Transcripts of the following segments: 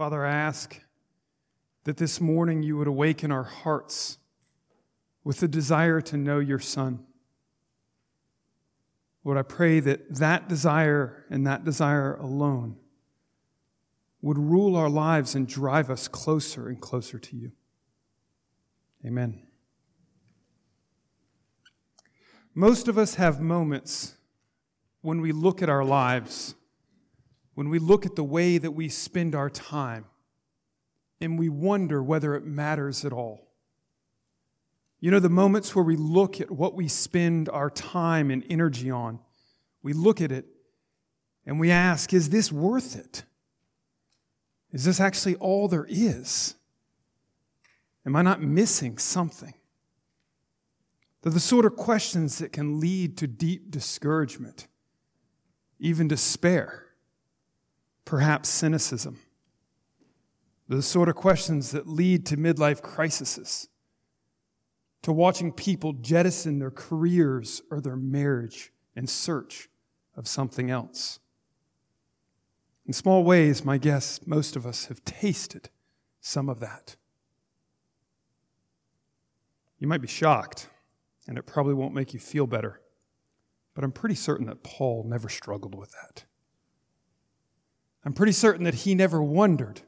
Father, I ask that this morning you would awaken our hearts with the desire to know your Son. Lord, I pray that that desire and that desire alone would rule our lives and drive us closer and closer to you. Amen. Most of us have moments when we look at our lives, when we look at the way that we spend our time, and we wonder whether it matters at all. You know, the moments where we look at what we spend our time and energy on, we look at it and we ask, is this worth it? Is this actually all there is? Am I not missing something? They're the sort of questions that can lead to deep discouragement, even despair, perhaps cynicism. They're the sort of questions that lead to midlife crises, to watching people jettison their careers or their marriage in search of something else. In small ways, my guess, most of us have tasted some of that. You might be shocked, and it probably won't make you feel better, but I'm pretty certain that Paul never struggled with that. I'm pretty certain that he never wondered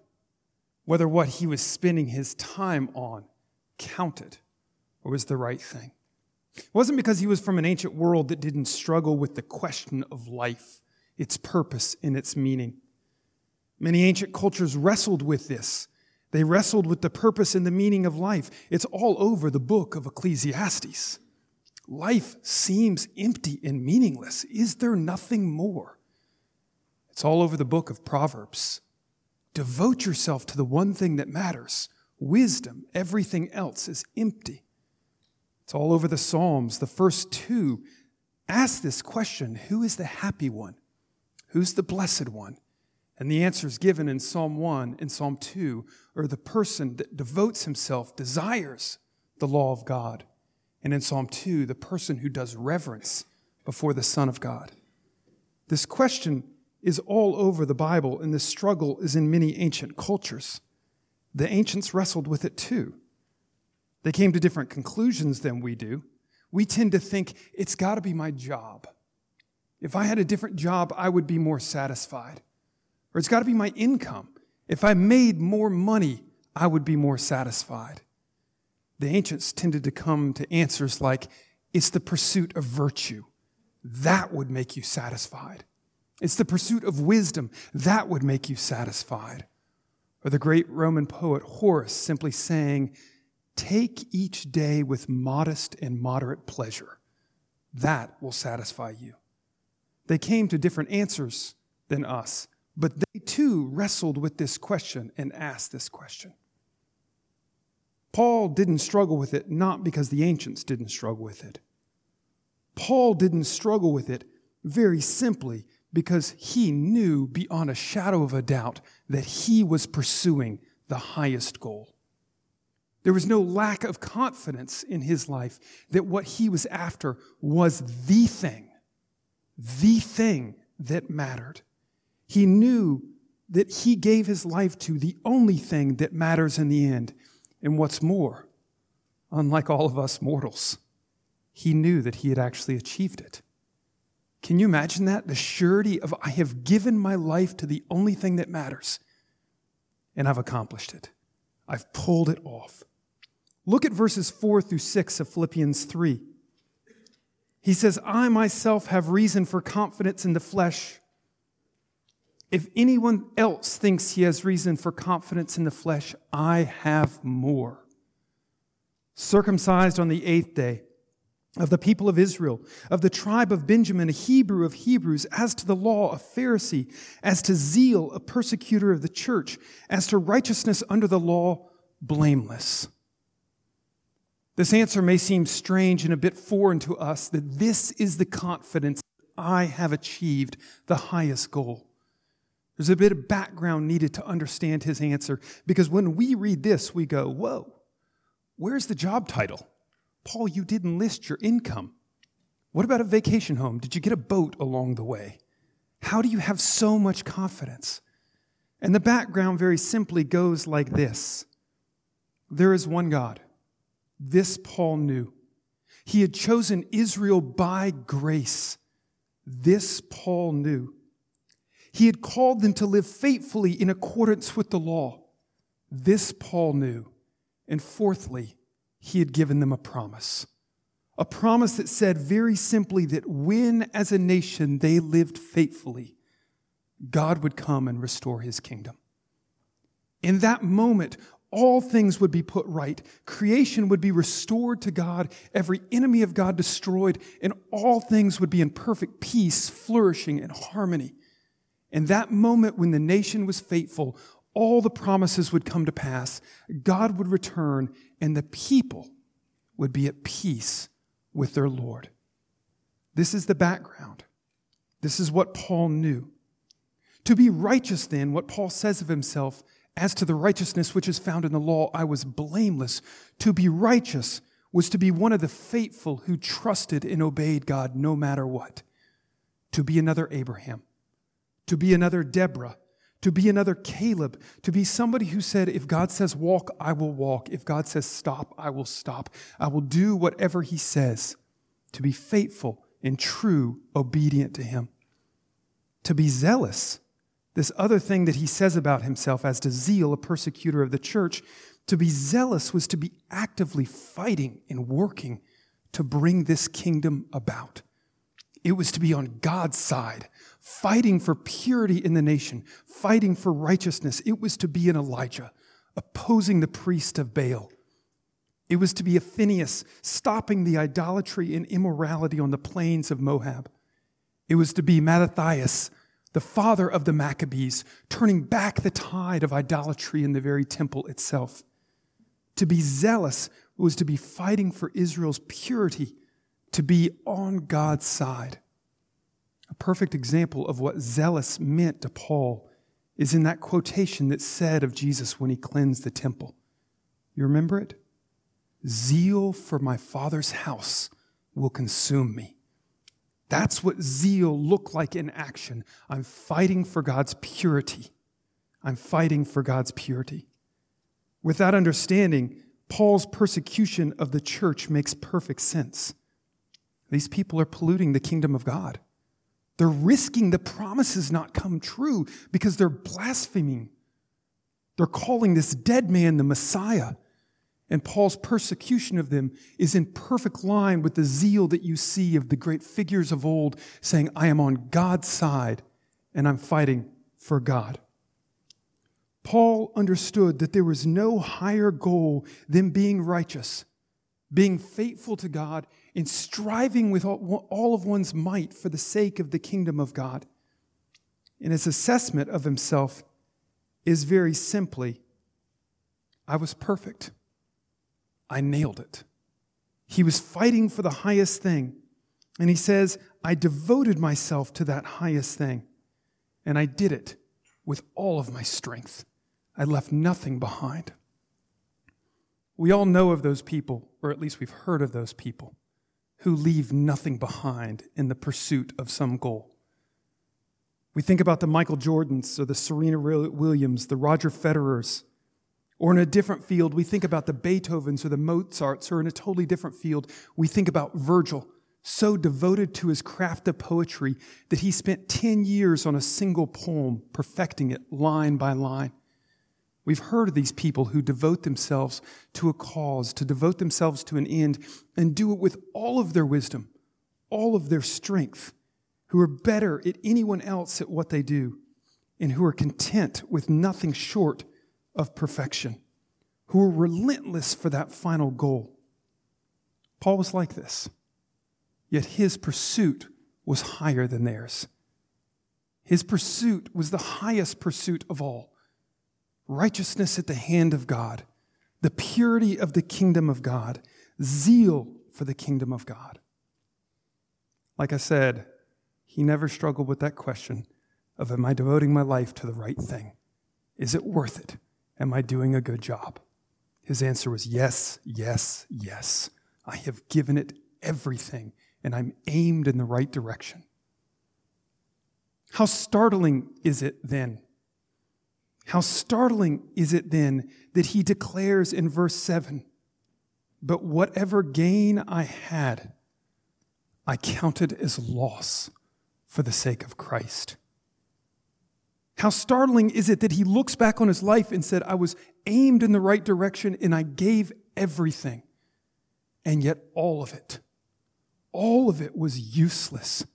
whether what he was spending his time on counted or was the right thing. It wasn't because he was from an ancient world that didn't struggle with the question of life, its purpose, and its meaning. Many ancient cultures wrestled with this. They wrestled with the purpose and the meaning of life. It's all over the book of Ecclesiastes. Life seems empty and meaningless. Is there nothing more? It's all over the book of Proverbs. Devote yourself to the one thing that matters. Wisdom, everything else is empty. It's all over the Psalms. The first two ask this question, who is the happy one? Who's the blessed one? And the answers given in Psalm 1 and Psalm 2 are the person that devotes himself, desires the law of God. And in Psalm 2, the person who does reverence before the Son of God. This question is all over the Bible, and this struggle is in many ancient cultures. The ancients wrestled with it too. They came to different conclusions than we do. We tend to think, it's got to be my job. If I had a different job, I would be more satisfied. Or it's got to be my income. If I made more money, I would be more satisfied. The ancients tended to come to answers like, it's the pursuit of virtue. That would make you satisfied. It's the pursuit of wisdom. That would make you satisfied. Or the great Roman poet Horace simply saying, take each day with modest and moderate pleasure. That will satisfy you. They came to different answers than us, but they too wrestled with this question and asked this question. Paul didn't struggle with it, not because the ancients didn't struggle with it. Paul didn't struggle with it very simply because he knew beyond a shadow of a doubt that he was pursuing the highest goal. There was no lack of confidence in his life that what he was after was the thing that mattered. He knew that he gave his life to the only thing that matters in the end. And what's more, unlike all of us mortals, he knew that he had actually achieved it. Can you imagine that? The surety of, I have given my life to the only thing that matters, and I've accomplished it. I've pulled it off. Look at verses 4 through 6 of Philippians 3. He says, I myself have reason for confidence in the flesh. If anyone else thinks he has reason for confidence in the flesh, I have more. Circumcised on the 8th day, of the people of Israel, of the tribe of Benjamin, a Hebrew of Hebrews, as to the law, a Pharisee, as to zeal, a persecutor of the church, as to righteousness under the law, blameless. This answer may seem strange and a bit foreign to us, that this is the confidence that I have achieved the highest goal. There's a bit of background needed to understand his answer, because when we read this, we go, whoa, where's the job title? Paul, you didn't list your income. What about a vacation home? Did you get a boat along the way? How do you have so much confidence? And the background very simply goes like this. There is one God. This Paul knew. He had chosen Israel by grace. This Paul knew. He had called them to live faithfully in accordance with the law. This Paul knew. And fourthly, he had given them a promise. A promise that said very simply that when, as a nation, they lived faithfully, God would come and restore his kingdom. In that moment, all things would be put right. Creation would be restored to God, every enemy of God destroyed, and all things would be in perfect peace, flourishing, and harmony. In that moment when the nation was faithful, all the promises would come to pass, God would return, and the people would be at peace with their Lord. This is the background. This is what Paul knew. To be righteous, then, what Paul says of himself, as to the righteousness which is found in the law, I was blameless. To be righteous was to be one of the faithful who trusted and obeyed God no matter what. To be another Abraham, to be another Deborah, to be another Caleb, to be somebody who said, if God says walk, I will walk. If God says stop, I will stop. I will do whatever he says. To be faithful and true, obedient to him. To be zealous. This other thing that he says about himself as to zeal, a persecutor of the church, to be zealous was to be actively fighting and working to bring this kingdom about. It was to be on God's side, fighting for purity in the nation, fighting for righteousness. It was to be an Elijah, opposing the priest of Baal. It was to be a Phinehas, stopping the idolatry and immorality on the plains of Moab. It was to be Mattathias, the father of the Maccabees, turning back the tide of idolatry in the very temple itself. To be zealous was to be fighting for Israel's purity, to be on God's side. A perfect example of what zealous meant to Paul is in that quotation that's said of Jesus when he cleansed the temple. You remember it? Zeal for my Father's house will consume me. That's what zeal looked like in action. I'm fighting for God's purity. I'm fighting for God's purity. With that understanding, Paul's persecution of the church makes perfect sense. These people are polluting the kingdom of God. They're risking the promises not come true because they're blaspheming. They're calling this dead man the Messiah. And Paul's persecution of them is in perfect line with the zeal that you see of the great figures of old saying, I am on God's side and I'm fighting for God. Paul understood that there was no higher goal than being righteous, being faithful to God, and striving with all of one's might for the sake of the kingdom of God. And his assessment of himself is very simply, I was perfect. I nailed it. He was fighting for the highest thing. And he says, I devoted myself to that highest thing. And I did it with all of my strength. I left nothing behind. We all know of those people, or at least we've heard of those people, who leave nothing behind in the pursuit of some goal. We think about the Michael Jordans or the Serena Williams, the Roger Federers. Or in a different field, we think about the Beethovens or the Mozarts, or in a totally different field, we think about Virgil, so devoted to his craft of poetry that he spent 10 years on a single poem, perfecting it line by line. We've heard of these people who devote themselves to a cause, to devote themselves to an end, and do it with all of their wisdom, all of their strength, who are better at anyone else at what they do, and who are content with nothing short of perfection, who are relentless for that final goal. Paul was like this, yet his pursuit was higher than theirs. His pursuit was the highest pursuit of all. Righteousness at the hand of God, the purity of the kingdom of God, zeal for the kingdom of God. Like I said, he never struggled with that question of, am I devoting my life to the right thing? Is it worth it? Am I doing a good job? His answer was yes, yes, yes. I have given it everything, and I'm aimed in the right direction. How startling is it then How startling is it then that he declares in verse 7, "But whatever gain I had, I counted as loss for the sake of Christ." How startling is it that he looks back on his life and said, "I was aimed in the right direction and I gave everything, and yet all of it was useless.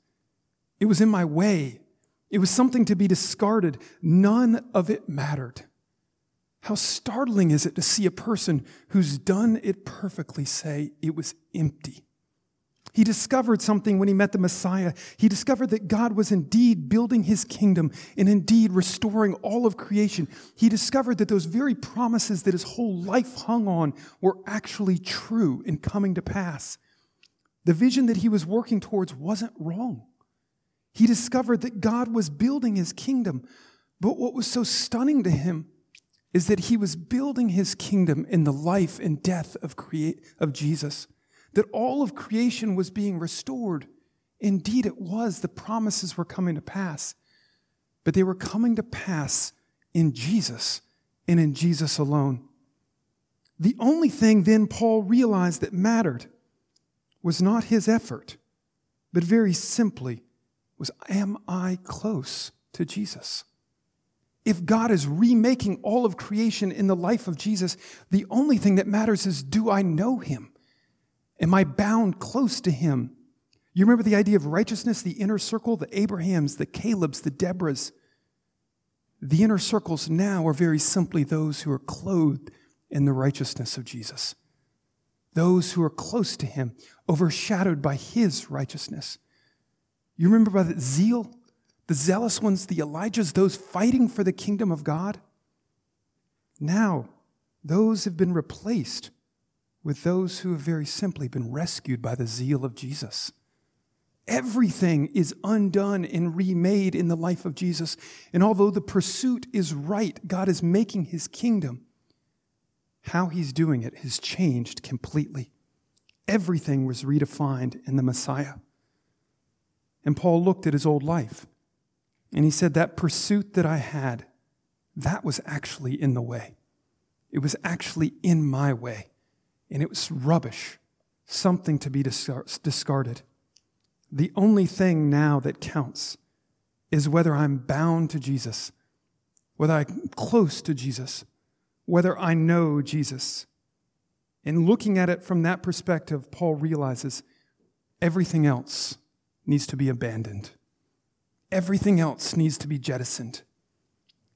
It was in my way. It was something to be discarded. None of it mattered." How startling is it to see a person who's done it perfectly say it was empty. He discovered something when he met the Messiah. He discovered that God was indeed building his kingdom and indeed restoring all of creation. He discovered that those very promises that his whole life hung on were actually true and coming to pass. The vision that he was working towards wasn't wrong. He discovered that God was building his kingdom. But what was so stunning to him is that he was building his kingdom in the life and death of Jesus. That all of creation was being restored. Indeed, it was. The promises were coming to pass. But they were coming to pass in Jesus and in Jesus alone. The only thing then Paul realized that mattered was not his effort, but very simply was, am I close to Jesus? If God is remaking all of creation in the life of Jesus, the only thing that matters is, do I know him? Am I bound close to him? You remember the idea of righteousness, the inner circle, the Abrahams, the Calebs, the Deborahs. The inner circles now are very simply those who are clothed in the righteousness of Jesus. Those who are close to him, overshadowed by his righteousness. You remember by the zeal, the zealous ones, the Elijahs, those fighting for the kingdom of God? Now, those have been replaced with those who have very simply been rescued by the zeal of Jesus. Everything is undone and remade in the life of Jesus. And although the pursuit is right, God is making his kingdom. How he's doing it has changed completely. Everything was redefined in the Messiah. And Paul looked at his old life, and he said, that pursuit that I had, that was actually in the way. It was actually in my way. And it was rubbish, something to be discarded. The only thing now that counts is whether I'm bound to Jesus, whether I'm close to Jesus, whether I know Jesus. And looking at it from that perspective, Paul realizes everything else needs to be abandoned. Everything else needs to be jettisoned.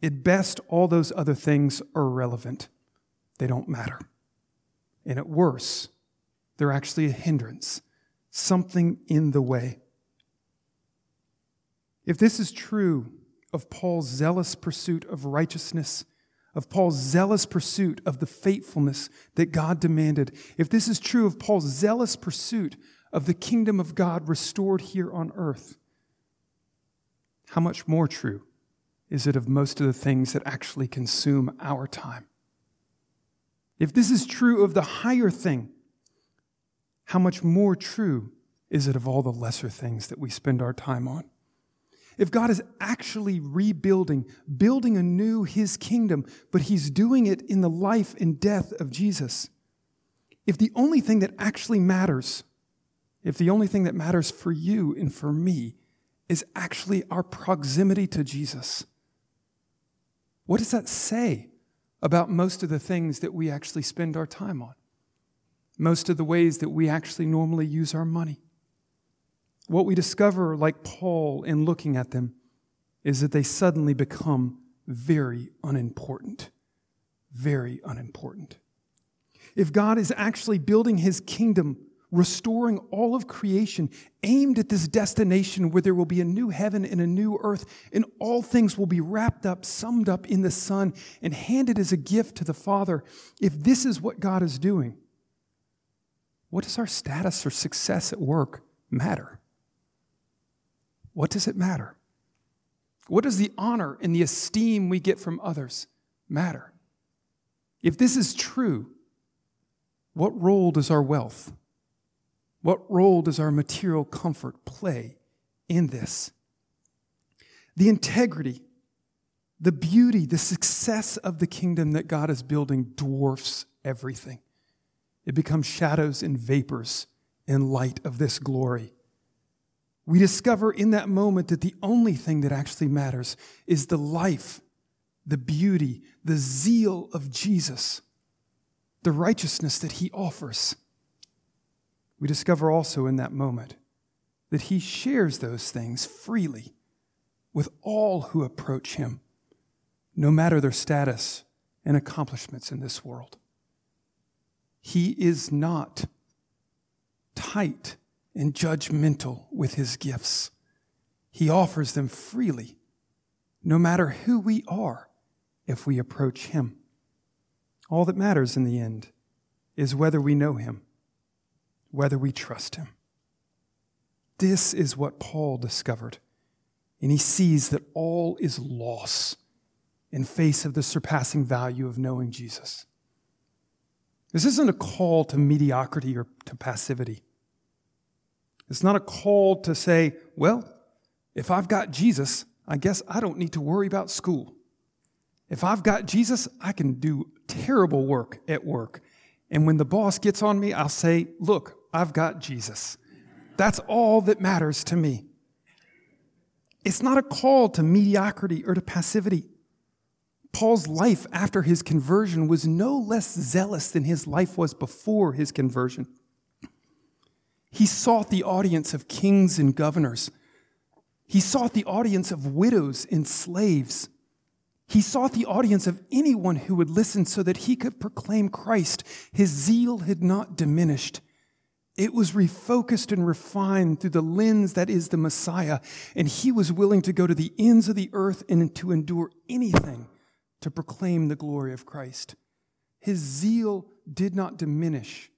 At best, all those other things are irrelevant. They don't matter. And at worst, they're actually a hindrance, something in the way. If this is true of Paul's zealous pursuit of righteousness, of Paul's zealous pursuit of the faithfulness that God demanded, if this is true of Paul's zealous pursuit of the kingdom of God restored here on earth, how much more true is it of most of the things that actually consume our time? If this is true of the higher thing, how much more true is it of all the lesser things that we spend our time on? If God is actually building anew his kingdom, but he's doing it in the life and death of Jesus, if the only thing that actually matters, if the only thing that matters for you and for me is actually our proximity to Jesus, what does that say about most of the things that we actually spend our time on, most of the ways that we actually normally use our money? What we discover, like Paul, in looking at them, is that they suddenly become very unimportant, very unimportant. If God is actually building his kingdom, restoring all of creation, aimed at this destination where there will be a new heaven and a new earth, and all things will be wrapped up, summed up in the Son, and handed as a gift to the Father. If this is what God is doing, what does our status or success at work matter? What does it matter? What does the honor and the esteem we get from others matter? If this is true, what role does our wealth, what role does our material comfort play in this? The integrity, the beauty, the success of the kingdom that God is building dwarfs everything. It becomes shadows and vapors in light of this glory. We discover in that moment that the only thing that actually matters is the life, the beauty, the zeal of Jesus, the righteousness that he offers. We discover also in that moment that he shares those things freely with all who approach him, no matter their status and accomplishments in this world. He is not tight and judgmental with his gifts. He offers them freely, no matter who we are, if we approach him. All that matters in the end is whether we know him, whether we trust him. This is what Paul discovered, and he sees that all is loss in face of the surpassing value of knowing Jesus. This isn't a call to mediocrity or to passivity. It's not a call to say, well, if I've got Jesus, I guess I don't need to worry about school. If I've got Jesus, I can do terrible work at work. And when the boss gets on me, I'll say, look, I've got Jesus. That's all that matters to me. It's not a call to mediocrity or to passivity. Paul's life after his conversion was no less zealous than his life was before his conversion. He sought the audience of kings and governors. He sought the audience of widows and slaves. He sought the audience of anyone who would listen so that he could proclaim Christ. His zeal had not diminished. It was refocused and refined through the lens that is the Messiah, and he was willing to go to the ends of the earth and to endure anything to proclaim the glory of Christ. His zeal did not diminish.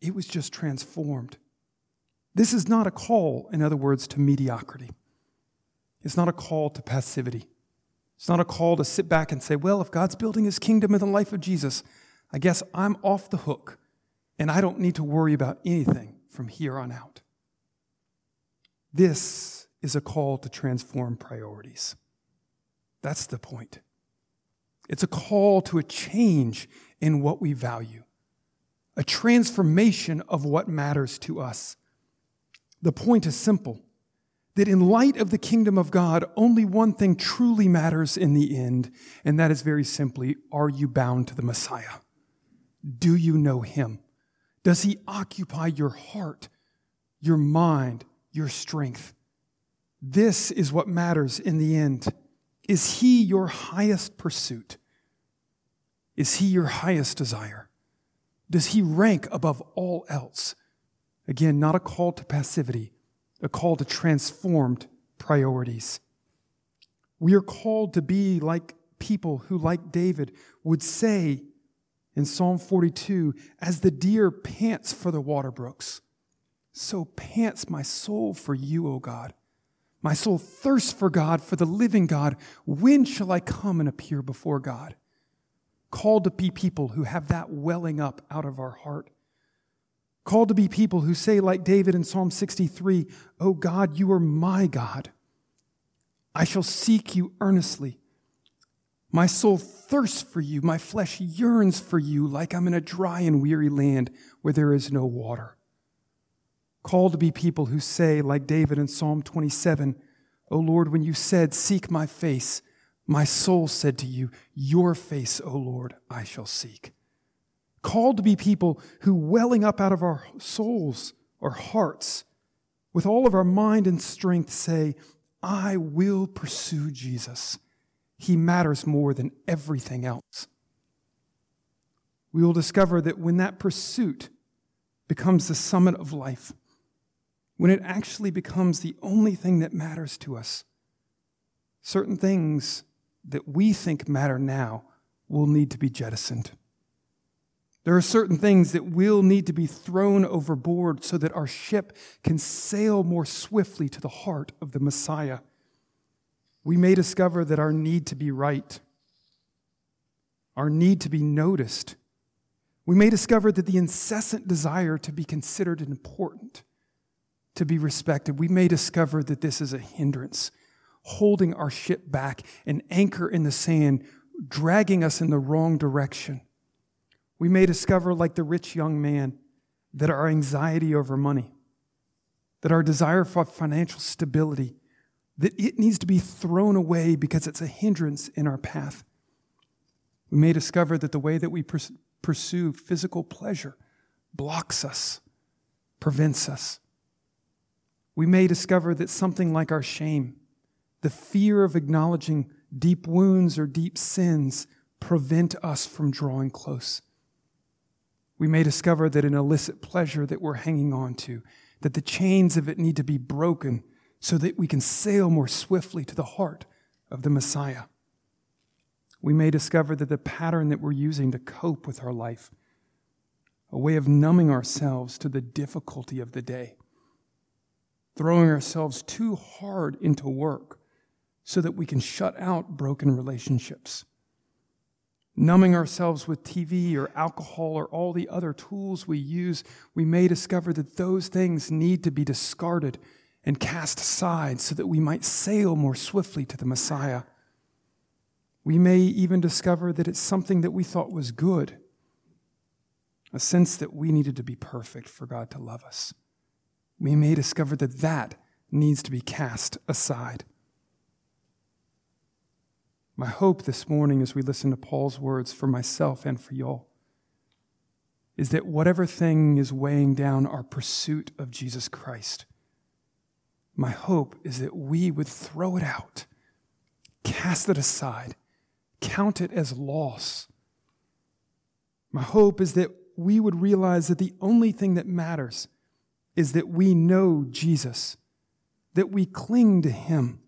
It was just transformed. This is not a call, in other words, to mediocrity. It's not a call to passivity. It's not a call to sit back and say, well, if God's building his kingdom in the life of Jesus, I guess I'm off the hook, and I don't need to worry about anything from here on out. This is a call to transform priorities. That's the point. It's a call to a change in what we value, a transformation of what matters to us. The point is simple, that in light of the kingdom of God, only one thing truly matters in the end, and that is very simply, are you bound to the Messiah? Do you know him? Does he occupy your heart, your mind, your strength? This is what matters in the end. Is he your highest pursuit? Is he your highest desire? Does he rank above all else? Again, not a call to passivity, a call to transformed priorities. We are called to be like people who, like David, would say in Psalm 42, as the deer pants for the water brooks, so pants my soul for you, O God. My soul thirsts for God, for the living God. When shall I come and appear before God? Called to be people who have that welling up out of our heart. Called to be people who say, like David in Psalm 63, O God, you are my God. I shall seek you earnestly. My soul thirsts for you. My flesh yearns for you like I'm in a dry and weary land where there is no water. Called to be people who say, like David in Psalm 27, O Lord, when you said, seek my face, my soul said to you, your face, O Lord, I shall seek. Called to be people who, welling up out of our souls, our hearts, with all of our mind and strength say, I will pursue Jesus. He matters more than everything else. We will discover that when that pursuit becomes the summit of life, when it actually becomes the only thing that matters to us, certain things that we think matter now will need to be jettisoned. There are certain things that will need to be thrown overboard so that our ship can sail more swiftly to the heart of the Messiah. We may discover that our need to be right, our need to be noticed. We may discover that the incessant desire to be considered important, to be respected, we may discover that this is a hindrance holding our ship back, an anchor in the sand, dragging us in the wrong direction. We may discover, like the rich young man, that our anxiety over money, that our desire for financial stability, that it needs to be thrown away because it's a hindrance in our path. We may discover that the way that we pursue physical pleasure blocks us, prevents us. We may discover that something like our shame, the fear of acknowledging deep wounds or deep sins, prevent us from drawing close. We may discover that an illicit pleasure that we're hanging on to, that the chains of it need to be broken so that we can sail more swiftly to the heart of the Messiah. We may discover that the pattern that we're using to cope with our life, a way of numbing ourselves to the difficulty of the day, throwing ourselves too hard into work so that we can shut out broken relationships, numbing ourselves with TV or alcohol or all the other tools we use. We may discover that those things need to be discarded and cast aside so that we might sail more swiftly to the Messiah. We may even discover that it's something that we thought was good, a sense that we needed to be perfect for God to love us. We may discover that that needs to be cast aside. My hope this morning as we listen to Paul's words for myself and for y'all is that whatever thing is weighing down our pursuit of Jesus Christ, my hope is that we would throw it out, cast it aside, count it as loss. My hope is that we would realize that the only thing that matters is that we know Jesus, that we cling to him,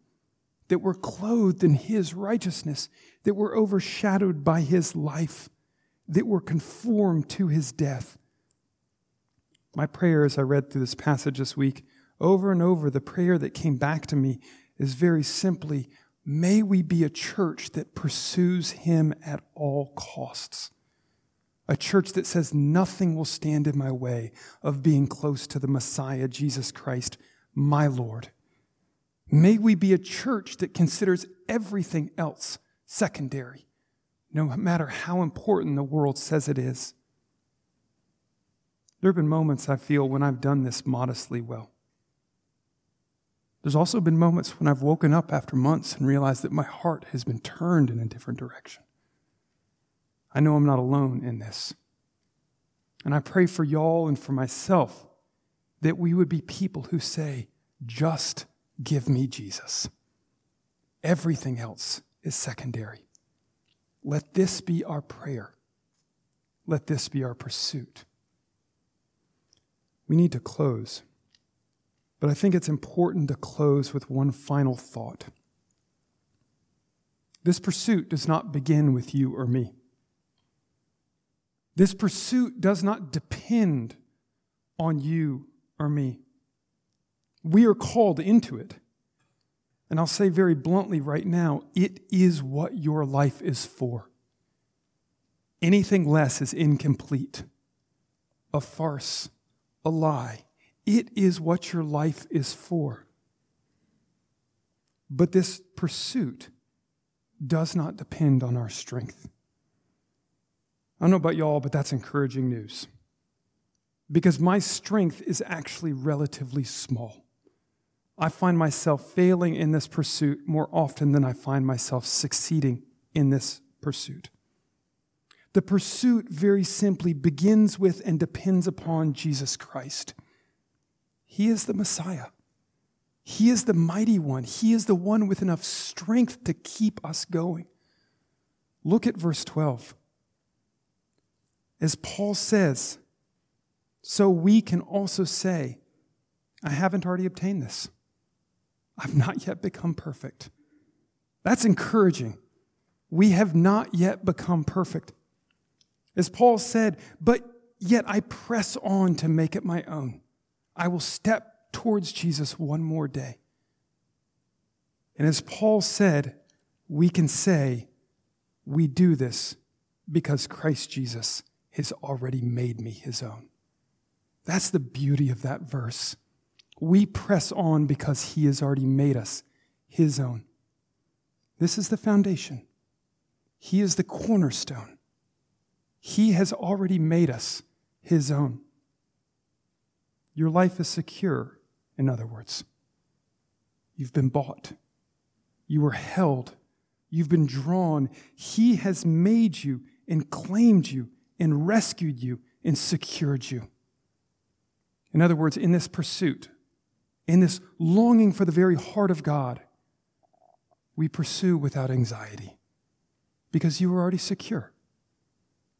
that we're clothed in his righteousness, that we're overshadowed by his life, that we're conformed to his death. My prayer as I read through this passage this week, over and over, the prayer that came back to me is very simply, may we be a church that pursues him at all costs. A church that says nothing will stand in my way of being close to the Messiah, Jesus Christ, my Lord. May we be a church that considers everything else secondary, no matter how important the world says it is. There have been moments I feel when I've done this modestly well. There's also been moments when I've woken up after months and realized that my heart has been turned in a different direction. I know I'm not alone in this. And I pray for y'all and for myself that we would be people who say, just give me Jesus. Everything else is secondary. Let this be our prayer. Let this be our pursuit. We need to close, but I think it's important to close with one final thought. This pursuit does not begin with you or me. This pursuit does not depend on you or me. We are called into it. And I'll say very bluntly right now, it is what your life is for. Anything less is incomplete, a farce, a lie. It is what your life is for. But this pursuit does not depend on our strength. I don't know about y'all, but that's encouraging news. Because my strength is actually relatively small. I find myself failing in this pursuit more often than I find myself succeeding in this pursuit. The pursuit very simply begins with and depends upon Jesus Christ. He is the Messiah. He is the mighty one. He is the one with enough strength to keep us going. Look at verse 12. As Paul says, so we can also say, I haven't already obtained this. I've not yet become perfect. That's encouraging. We have not yet become perfect. As Paul said, but yet I press on to make it my own. I will step towards Jesus one more day. And as Paul said, we can say, we do this because Christ Jesus has already made me his own. That's the beauty of that verse. We press on because he has already made us his own. This is the foundation. He is the cornerstone. He has already made us his own. Your life is secure, in other words. You've been bought. You were held. You've been drawn. He has made you and claimed you and rescued you and secured you. In other words, in this pursuit, in this longing for the very heart of God, we pursue without anxiety because you are already secure.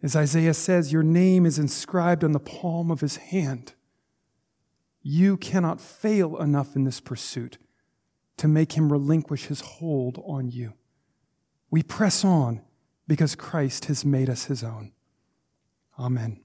As Isaiah says, your name is inscribed on the palm of his hand. You cannot fail enough in this pursuit to make him relinquish his hold on you. We press on because Christ has made us his own. Amen.